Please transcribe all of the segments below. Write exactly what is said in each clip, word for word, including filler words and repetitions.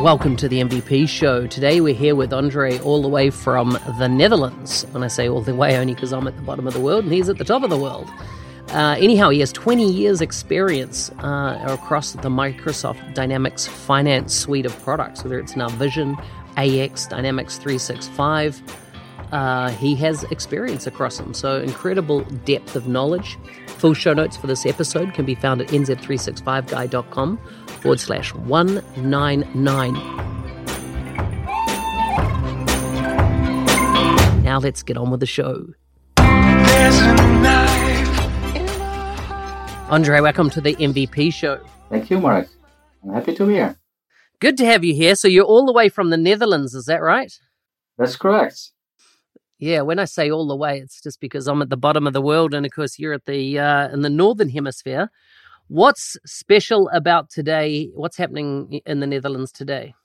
Welcome to the M V P show. Today we're here with Andre all the way from the Netherlands. When I say all the way, only because I'm at the bottom of the world and he's at the top of the world. Uh, anyhow, he has twenty years experience uh, across the Microsoft Dynamics Finance suite of products, whether it's Navision, A X, Dynamics three sixty-five. Uh, he has experience across them, so incredible depth of knowledge. Full show notes for this episode can be found at n z three sixty-five guy dot com forward slash one ninety-nine. Now let's get on with the show. Andre, welcome to the M V P show. Thank you, Mark. I'm happy to be here. Good to have you here. So you're all the way from the Netherlands, is that right? That's correct. Yeah, when I say all the way, it's just because I'm at the bottom of the world, and of course you're at the uh, in the northern hemisphere. What's special about today? What's happening in the Netherlands today?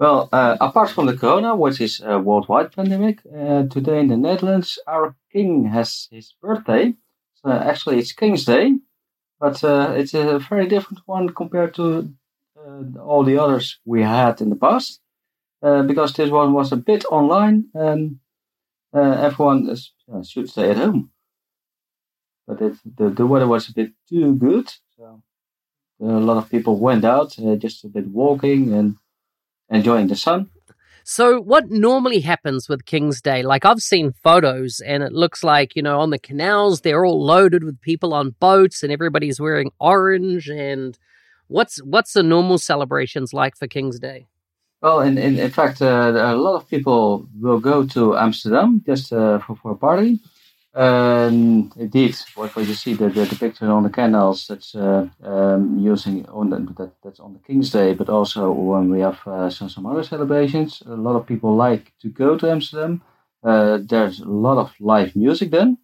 Well, uh, apart from the corona, which is a worldwide pandemic, uh, today in the Netherlands, our king has his birthday. So actually, it's King's Day, but uh, it's a very different one compared to uh, all the others we had in the past, uh, because this one was a bit online and. Uh, everyone is, uh, should stay at home. But it, the, the weather was a bit too good. So a lot of people went out, uh, just a bit walking and enjoying the sun. So what normally happens with King's Day? Like, I've seen photos and it looks like, you know, on the canals, they're all loaded with people on boats and everybody's wearing orange. And what's what's the normal celebrations like for King's Day? Well, in, in, in fact, uh, a lot of people will go to Amsterdam just uh, for, for a party. Um, indeed, what you see, the, the, the picture on the canals, that's uh, um, using on the, that, that's on the King's Day, but also when we have uh, some, some other celebrations. A lot of people like to go to Amsterdam. Uh, there's a lot of live music then.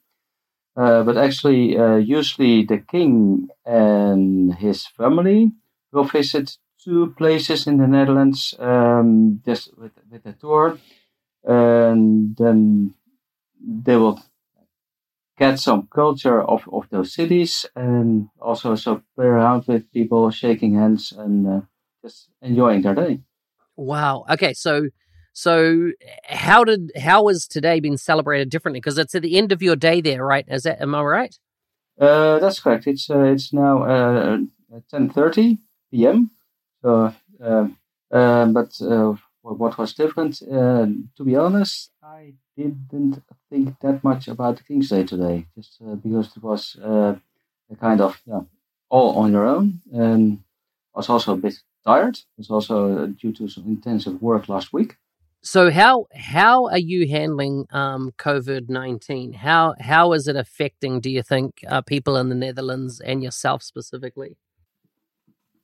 Uh, but actually, uh, usually the king and his family will visit two places in the Netherlands, um, just with, with a tour, and then they will get some culture of, of those cities, and also so play around with people, shaking hands, and uh, just enjoying their day. Wow. Okay. So, so how did how has today been celebrated differently? Because it's at the end of your day there, right? Is that am I right? Uh, that's correct. It's uh, it's now uh, ten thirty p.m. So, uh, uh, but uh, what was different? Uh, to be honest, I didn't think that much about King's Day today, just uh, because it was uh, a kind of yeah, all on your own. And I was also a bit tired. It was also due to some intensive work last week. So, how how are you handling um, COVID nineteen? How how is it affecting? Do you think uh, people in the Netherlands and yourself specifically?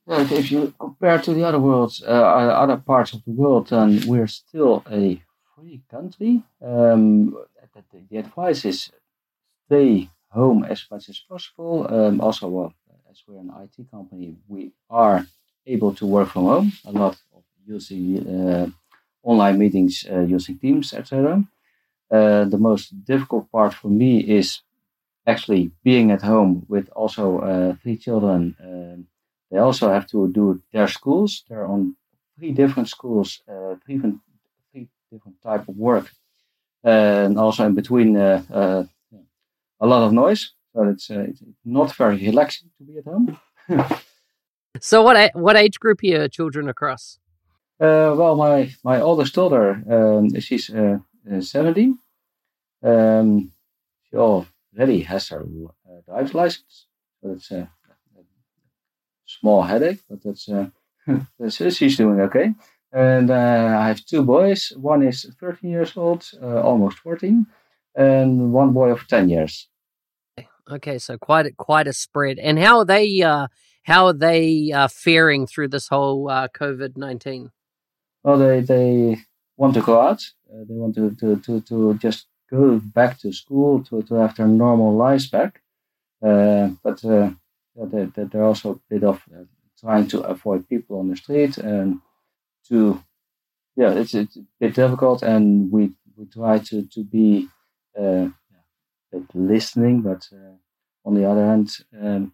If you compare to the other worlds, uh, other parts of the world, then we're still a free country. Um, the advice is stay home as much as possible. Um, also, well, as we're an I T company, we are able to work from home. A lot of using uh, online meetings, uh, using Teams, et cetera. Uh, the most difficult part for me is actually being at home with also uh, three children. Um, They also have to do their schools. They're on three different schools, uh, three, three different type of work, uh, and also in between uh, uh, a lot of noise. So it's, uh, it's not very relaxing to be at home. So what what age group are your children across? Uh, well, my my oldest daughter, um, she's uh, seventeen. Um, she already has her uh, driver's license, but it's. Uh, Small headache, but that's, uh, that's she's doing okay. And uh, I have two boys. One is thirteen years old, uh, almost fourteen, and one boy of ten years. Okay, so quite a, quite a spread. And how are they uh, how are they uh, faring through this whole uh, COVID nineteen? Well, they they want to go out. Uh, they want to, to, to, to just go back to school, to, to have their normal lives back. Uh, but uh, they, they're also a bit of uh, trying to avoid people on the street, and to yeah, it's, it's a bit difficult. And we, we try to to be uh, a bit listening, but uh, on the other hand, um,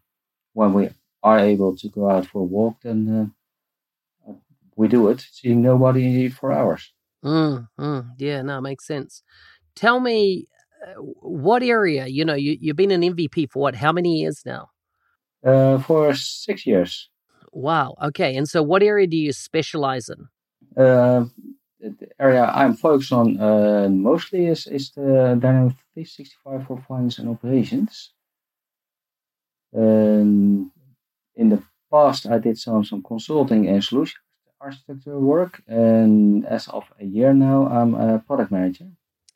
when we are able to go out for a walk, then uh, we do it, seeing nobody for hours. Mm, mm, yeah, no, it makes sense. Tell me, uh, what area, you know, you, you've been an M V P for what, how many years now? Uh, for six years. Wow. Okay. And so what area do you specialize in? Uh, the area I'm focused on uh, mostly is, is the Dynamics three sixty-five for finance and operations. Um, in the past, I did some, some consulting and solution architecture work. And as of a year now, I'm a product manager.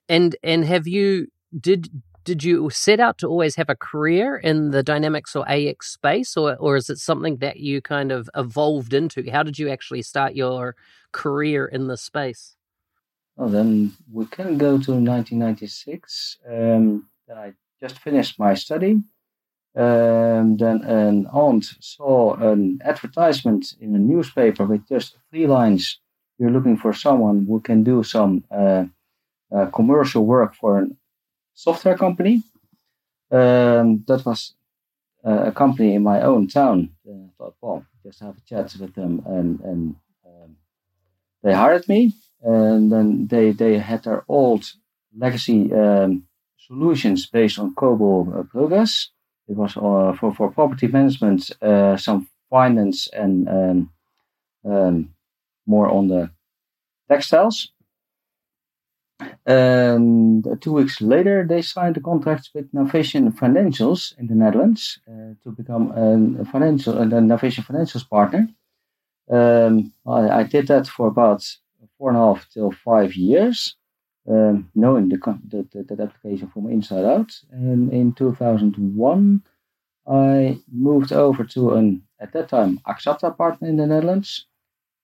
And and have you did did you set out to always have a career in the Dynamics or A X space, or or is it something that you kind of evolved into? How did you actually start your career in this space? Well, then we can go to nineteen ninety-six. Um, then I just finished my study. Um, then an aunt saw an advertisement in a newspaper with just three lines. You're looking for someone who can do some Uh, Uh, commercial work for a software company. Um, that was uh, a company in my own town. Uh, I thought, well, just have a chat with them, and and um, they hired me. And then they they had their old legacy um, solutions based on COBOL uh, progress. It was uh, for for property management, uh, some finance, and um, um, more on the textiles. And two weeks later, they signed a contract with Navision Financials in the Netherlands uh, to become a financial, a Navision Financials partner. Um, I, I did that for about four and a half till five years, um, knowing the, the, the, the application from inside out. And in two thousand one, I moved over to an, at that time, Axata partner in the Netherlands.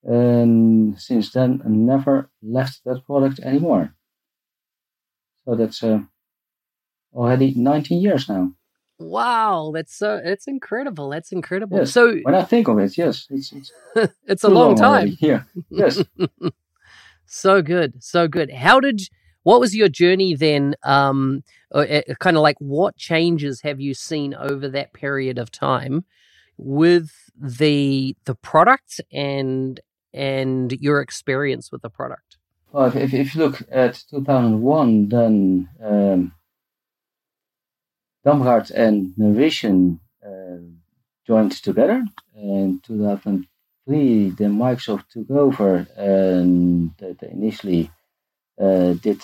And since then, I never left that product anymore. So that's uh, already nineteen years now. Wow, that's so uh, that's incredible. That's incredible. Yes. So when I think of it, yes, it's it's, it's a long, long time. Yeah. Yes. So good, so good. How did? What was your journey then? Um, uh, kind of like what changes have you seen over that period of time with the the product and and your experience with the product? Well, if, if you look at two thousand one, then um, Damgaard and Navision uh, joined together. In two thousand three, then Microsoft took over, and they, they initially uh, did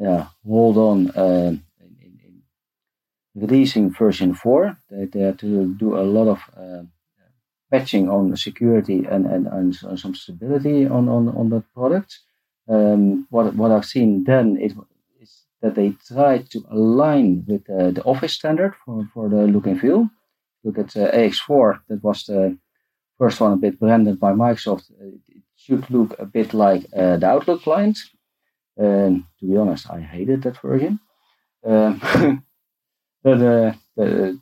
yeah, hold on uh, in, in, in releasing version four. They, they had to do a lot of uh, patching on security and, and, and some stability on, on, on that product. Um, what what I've seen then is, is that they tried to align with uh, the Office standard for, for the look and feel. Look at uh, A X four, that was the first one a bit branded by Microsoft. It should look a bit like uh, the Outlook client. Um, to be honest, I hated that version. Um, but uh, uh,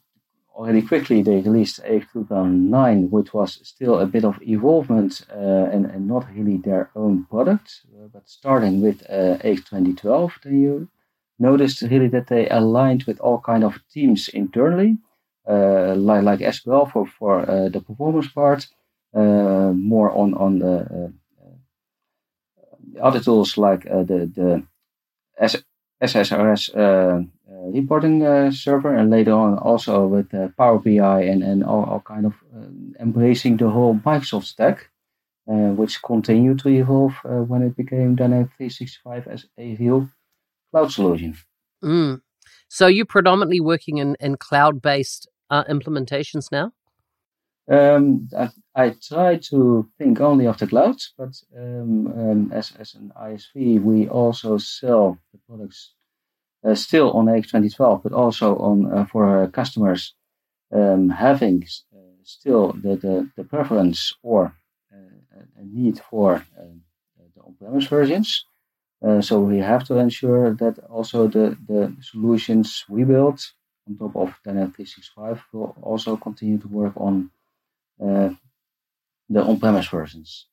already quickly they released A X two thousand nine, which was still a bit of evolvement uh, and, and not really their own product. Uh, but starting with uh, A X twenty twelve, then you noticed really that they aligned with all kind of teams internally, uh, like, like S Q L for, for uh, the performance part, uh, more on, on the uh, other tools like uh, the, the S- S S R S uh, Uh, reporting uh, server, and later on also with uh, Power B I and, and all, all kind of uh, embracing the whole Microsoft stack, uh, which continued to evolve uh, when it became Dynamics three sixty-five as a real cloud solution. Mm. So you're predominantly working in, in cloud-based uh, implementations now? Um, I, I try to think only of the cloud, but um, um, as, as an I S V, we also sell the products uh, still on A X twenty twelve, but also on uh, for our customers um, having uh, still the, the, the preference or uh, a need for uh, the on-premise versions. Uh, so we have to ensure that also the, the solutions we build on top of Dynamics three sixty-five will also continue to work on uh, the on-premise versions.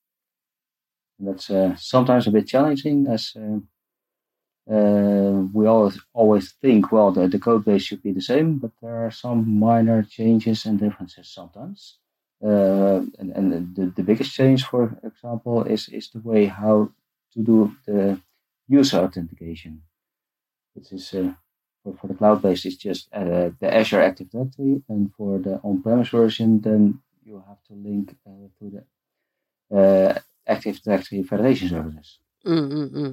And that's uh, sometimes a bit challenging, as uh, uh, we always always think, well, the, the code base should be the same, but there are some minor changes and differences sometimes. Uh, and and the, the biggest change, for example, is, is the way how to do the user authentication, which is uh, for, for the cloud base, it's just uh, the Azure Active Directory, and for the on-premise version, then you have to link uh, to the uh, Active Directory Federation Services. Mm-hmm.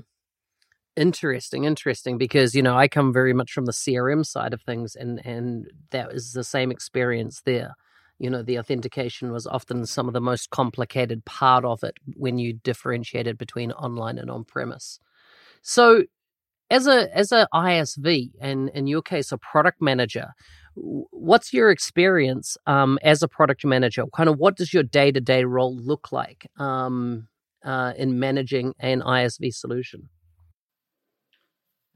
Interesting, interesting, because, you know, I come very much from the C R M side of things, and, and that is the same experience there. You know, the authentication was often some of the most complicated part of it when you differentiated between online and on-premise. So as a as a I S V, and in your case, a product manager, what's your experience um, as a product manager? Kind of what does your day-to-day role look like um, uh, in managing an I S V solution?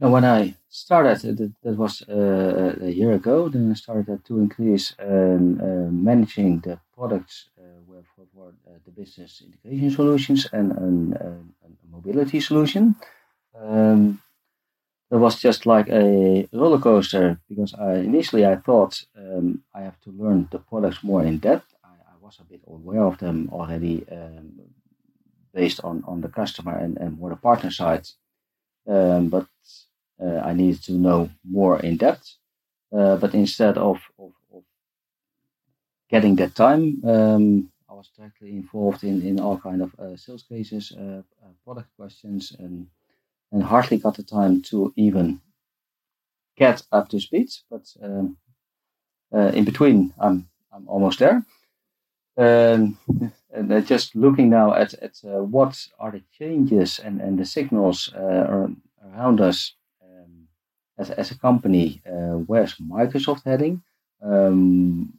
Now, when I started, that, that was uh, a year ago, then I started to increase um, uh, managing the products uh, for, for uh, the business integration solutions and, and, and, and a mobility solution. Um, It was just like a roller coaster, because I initially I thought um, I have to learn the products more in depth. I, I was a bit aware of them already um, based on, on the customer and, and more the partner side. Um, but uh, I needed to know more in depth. Uh, but instead of, of, of getting that time, um, I was directly involved in, in all kind of uh, sales cases, uh, uh, product questions, and And hardly got the time to even get up to speed, but um, uh, in between, I'm I'm almost there. Um, and uh, just looking now at at uh, what are the changes and, and the signals uh, around us um, as as a company. Uh, where's Microsoft heading? Um,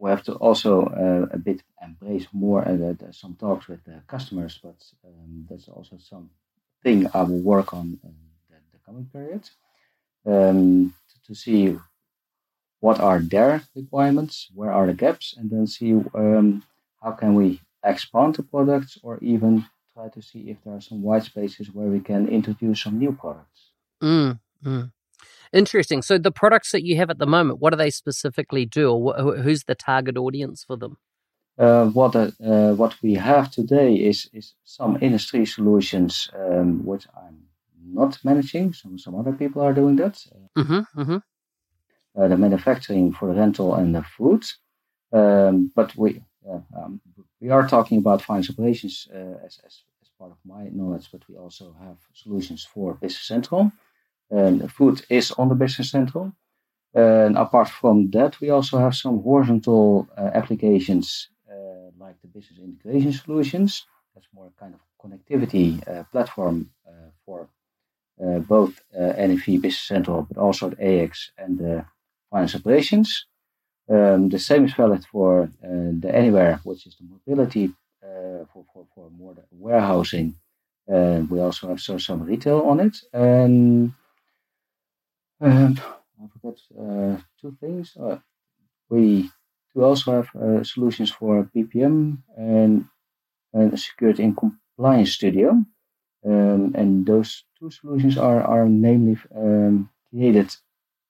we have to also uh, a bit embrace more. And uh, some talks with the customers, but um, there's also some thing I will work on in the, the coming period um, to, to see what are their requirements, where are the gaps, and then see um, how can we expand the products, or even try to see if there are some white spaces where we can introduce some new products. Mm, mm. Interesting. So the products that you have at the moment, what do they specifically do, or wh- who's the target audience for them? Uh, what uh, uh, what we have today is is some industry solutions um, which I'm not managing. Some some other people are doing that. Mm-hmm, mm-hmm. Uh, the manufacturing for the rental and the food, um, but we uh, um, we are talking about finance operations uh, as, as as part of my knowledge. But we also have solutions for Business Central. Um, the food is on the Business Central, and apart from that, we also have some horizontal uh, applications. Uh, like the business integration solutions, that's more a kind of connectivity uh, platform uh, for uh, both uh, N F V Business Central, but also the A X and the finance operations. Um, the same is valid for uh, the Anywhere, which is the mobility uh, for, for, for more the warehousing. Uh, we also have so, some retail on it. And um, I forgot uh, two things. Uh, we... We also have uh, solutions for B P M and, and Security and Compliance Studio. Um, and those two solutions are, are namely um, created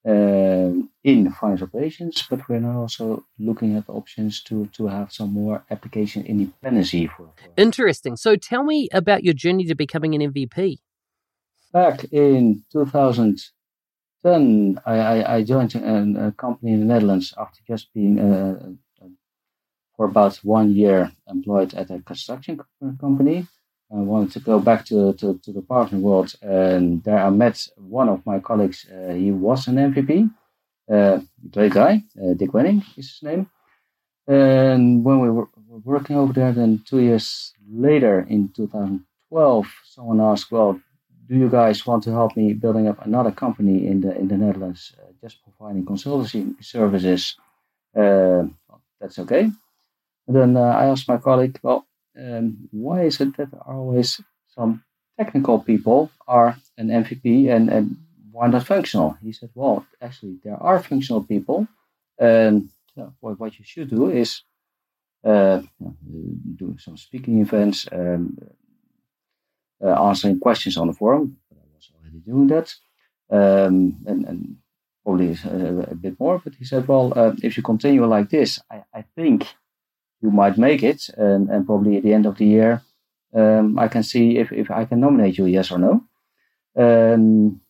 uh, in finance operations, but we're now also looking at options to, to have some more application independency. For, for Interesting. So tell me about your journey to becoming an M V P. Back in two thousand. Then I, I joined a, a company in the Netherlands after just being uh, for about one year employed at a construction company. I wanted to go back to, to, to the partner world, and there I met one of my colleagues. Uh, he was an M V P, uh, great guy, uh, Dick Wenning is his name. And when we were working over there, then two years later in two thousand twelve, someone asked, well, do you guys want to help me building up another company in the in the Netherlands, uh, just providing consultancy services? Uh, that's okay. And then uh, I asked my colleague, well, um, why is it that always some technical people are an M V P and, and why not functional? He said, well, actually, there are functional people. And so what, what you should do is uh, do some speaking events, um, uh, answering questions on the forum. But I was already doing that. Um, and, and probably a, a bit more. But he said, well, uh, if you continue like this, I, I think you might make it. And, and probably at the end of the year, Um, I can see if, if I can nominate you, yes or no. Um,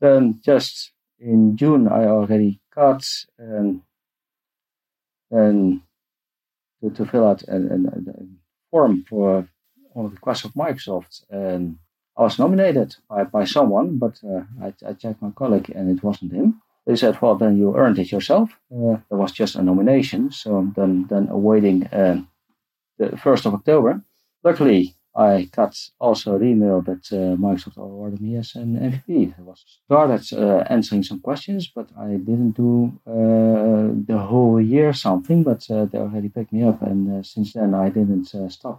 then just in June, I already got um, um, to, to fill out a, a, a form for on the request of Microsoft. And I was nominated by, by someone, but uh, I, I checked my colleague and it wasn't him. They said, well, then you earned it yourself. Uh, there was just a nomination. So then, then awaiting uh, the first of October. Luckily, I got also the email that uh, Microsoft awarded me as an M V P. I was started uh, answering some questions, but I didn't do uh, the whole year something, but uh, they already picked me up. And uh, since then, I didn't uh, stop.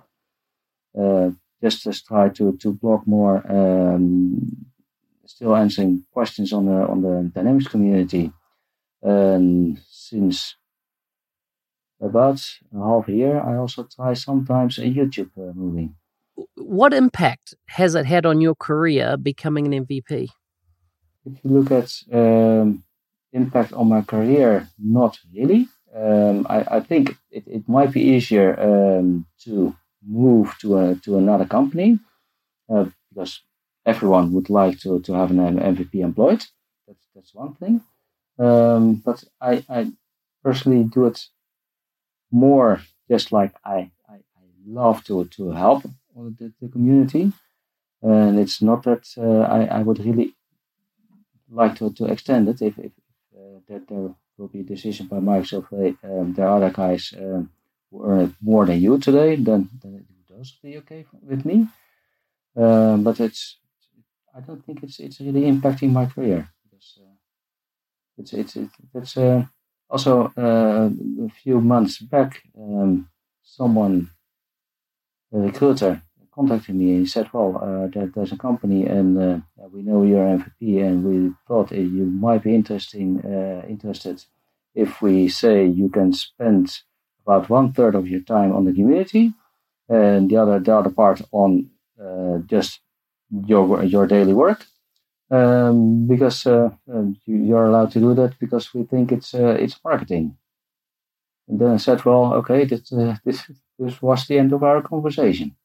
Uh, just just try to, to blog more, um, still answering questions on the, on the Dynamics community. And since about a half a year, I also try sometimes a YouTube uh, movie. What impact has it had on your career becoming an M V P? If you look at um, impact on my career, not really. Um, I, I think it, it might be easier um, to move to a, to another company uh, because everyone would like to, to have an M V P employed. That's, that's one thing. Um, but I, I personally do it more just like I, I, I love to, to help the, the community. And it's not that uh, I, I would really like to, to extend it if, if uh, that there will be a decision by Microsoft, hey, um, there are other guys um, who earn more than you today, then, then it would also be okay with me. Um, but it's I don't think it's it's really impacting my career. Because, uh, it's, it's, it's, it's uh, Also, uh, a few months back, um, someone, a recruiter, contacted me and he said, well, uh, there, there's a company and uh, we know you're M V P and we thought you might be interesting, uh, interested if we say you can spend about one third of your time on the community and the other the other part on uh, just your your daily work. Um, because uh, um, you, you're allowed to do that because we think it's uh, it's marketing. And then I said, well, okay, this uh, this, this was the end of our conversation.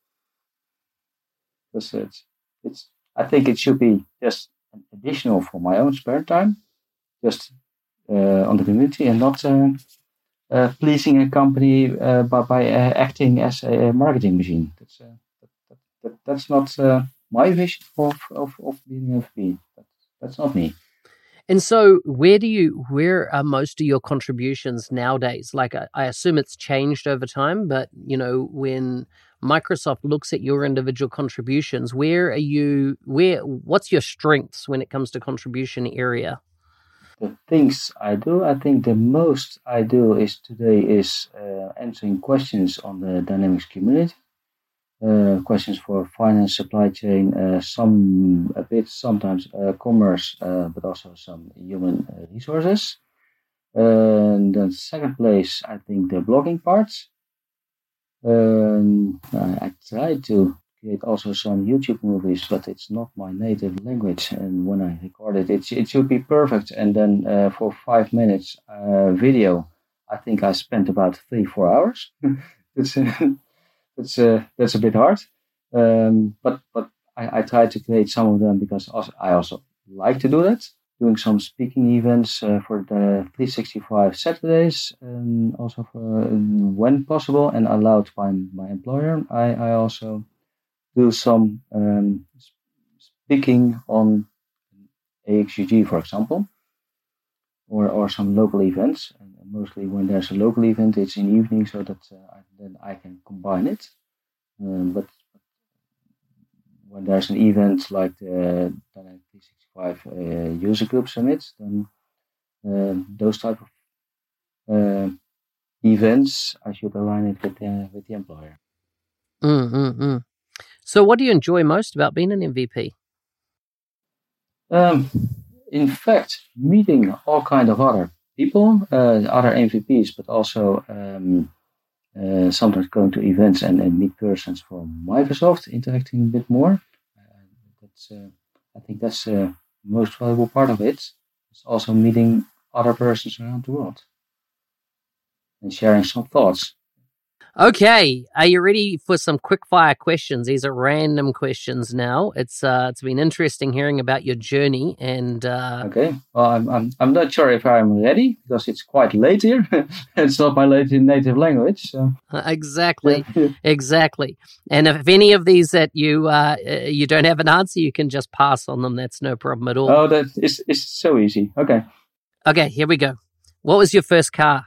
Because it's, it's I think it should be just an additional for my own spare time, just uh, on the community and not uh, uh, pleasing a company uh, by, by uh, acting as a, a marketing machine. That's uh, that, that, that's not. Uh, My vision of, of, of being M V P, that's not me. And so where do you, where are most of your contributions nowadays? Like, I, I assume it's changed over time, but, you know, when Microsoft looks at your individual contributions, where are you, where, what's your strengths when it comes to contribution area? The things I do, I think the most I do is today is uh, answering questions on the Dynamics community. Uh, questions for finance, supply chain, uh, some a bit, sometimes uh, commerce, uh, but also some human uh, resources. Uh, and then second place, I think the blogging parts. Um, I, I try to create also some YouTube movies, but it's not my native language. And when I record it, it, it should be perfect. And then uh, for five minutes uh, video, I think I spent about three, four hours. it's uh, That's uh, that's a bit hard, um, but but I, I try to create some of them because also, I also like to do that. Doing some speaking events uh, for the three sixty-five Saturdays, and also for, uh, when possible and allowed by my employer. I, I also do some um, speaking on A X G, for example, or or some local events. And mostly when there's a local event, it's in the evening, so that uh, I, then I can combine it. Um, but when there's an event like the Dynamics three sixty-five uh, user group summits, then uh, those type of uh, events, I should align it with the, with the employer. Mm, mm, mm. So what do you enjoy most about being an M V P? Um, in fact, meeting all kind of other people, uh, other M V Ps, but also um, uh, sometimes going to events and, and meet persons from Microsoft, interacting a bit more. Uh, that's, uh, I think that's the uh, most valuable part of it. It's also meeting other persons around the world and sharing some thoughts. Okay, are you ready for some quick-fire questions? These are random questions now. It's uh, it's been interesting hearing about your journey and. Uh... Okay, well, I'm I'm I'm not sure if I'm ready because it's quite late here. It's not my native language, so. Exactly, exactly. And if any of these that you uh, you don't have an answer, you can just pass on them. That's no problem at all. Oh, that is it's so easy. Okay. Okay, here we go. What was your first car?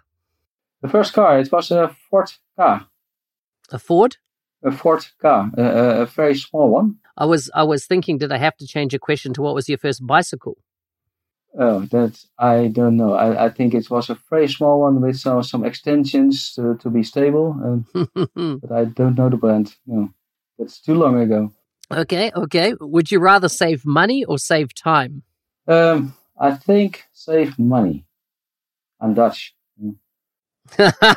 The first car, it was a Ford car. A Ford? A Ford car, a, a, a very small one. I was I was thinking, did I have to change a question to what was your first bicycle? Oh, that I don't know. I, I think it was a very small one with some, some extensions to, to be stable. Um, but I don't know the brand. No, that's too long ago. Okay, okay. Would you rather save money or save time? Um, I think save money. I'm Dutch. Ah,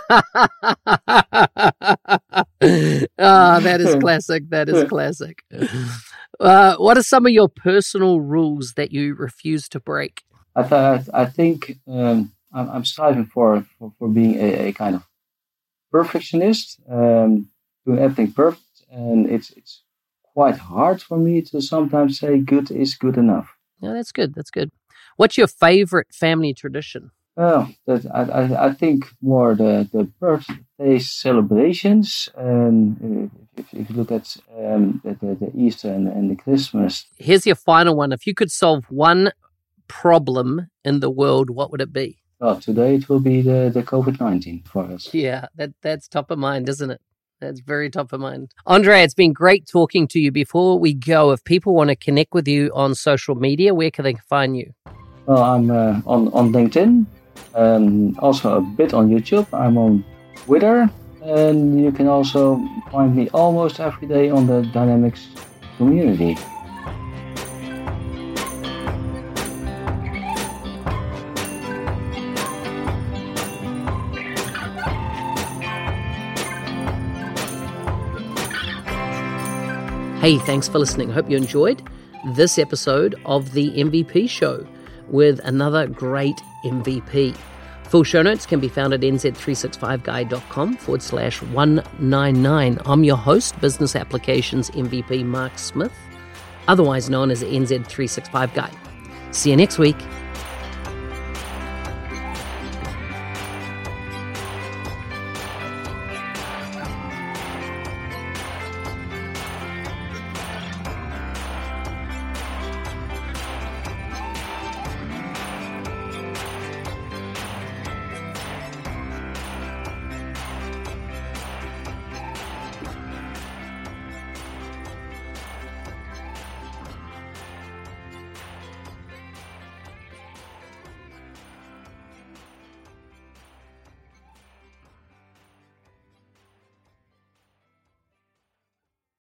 oh, that is classic. That is classic. Uh, what are some of your personal rules that you refuse to break? I th- I think um, I'm, I'm striving for, for, for being a, a kind of perfectionist, um, doing everything perfect, and it's it's quite hard for me to sometimes say good is good enough. No, that's good. That's good. What's your favorite family tradition? Oh, that I, I I think more the, the birthday celebrations. Um, if, if you look at um, the, the, the Easter and, and the Christmas. Here's your final one. If you could solve one problem in the world, what would it be? Well, today it will be the, the covid nineteen for us. Yeah, that that's top of mind, isn't it? That's very top of mind. Andre, it's been great talking to you. Before we go, if people want to connect with you on social media, where can they find you? Well, I'm uh, on, on LinkedIn. Um, also a bit on YouTube. I'm on Twitter, and you can also find me almost every day on the Dynamics community. Hey, thanks for listening. Hope you enjoyed this episode of the M V P Show with another great M V P. Full show notes can be found at n z three sixty-five guy dot com forward slash one ninety-nine. I'm your host, Business Applications M V P Mark Smith, otherwise known as N Z three sixty-five Guy. See you next week.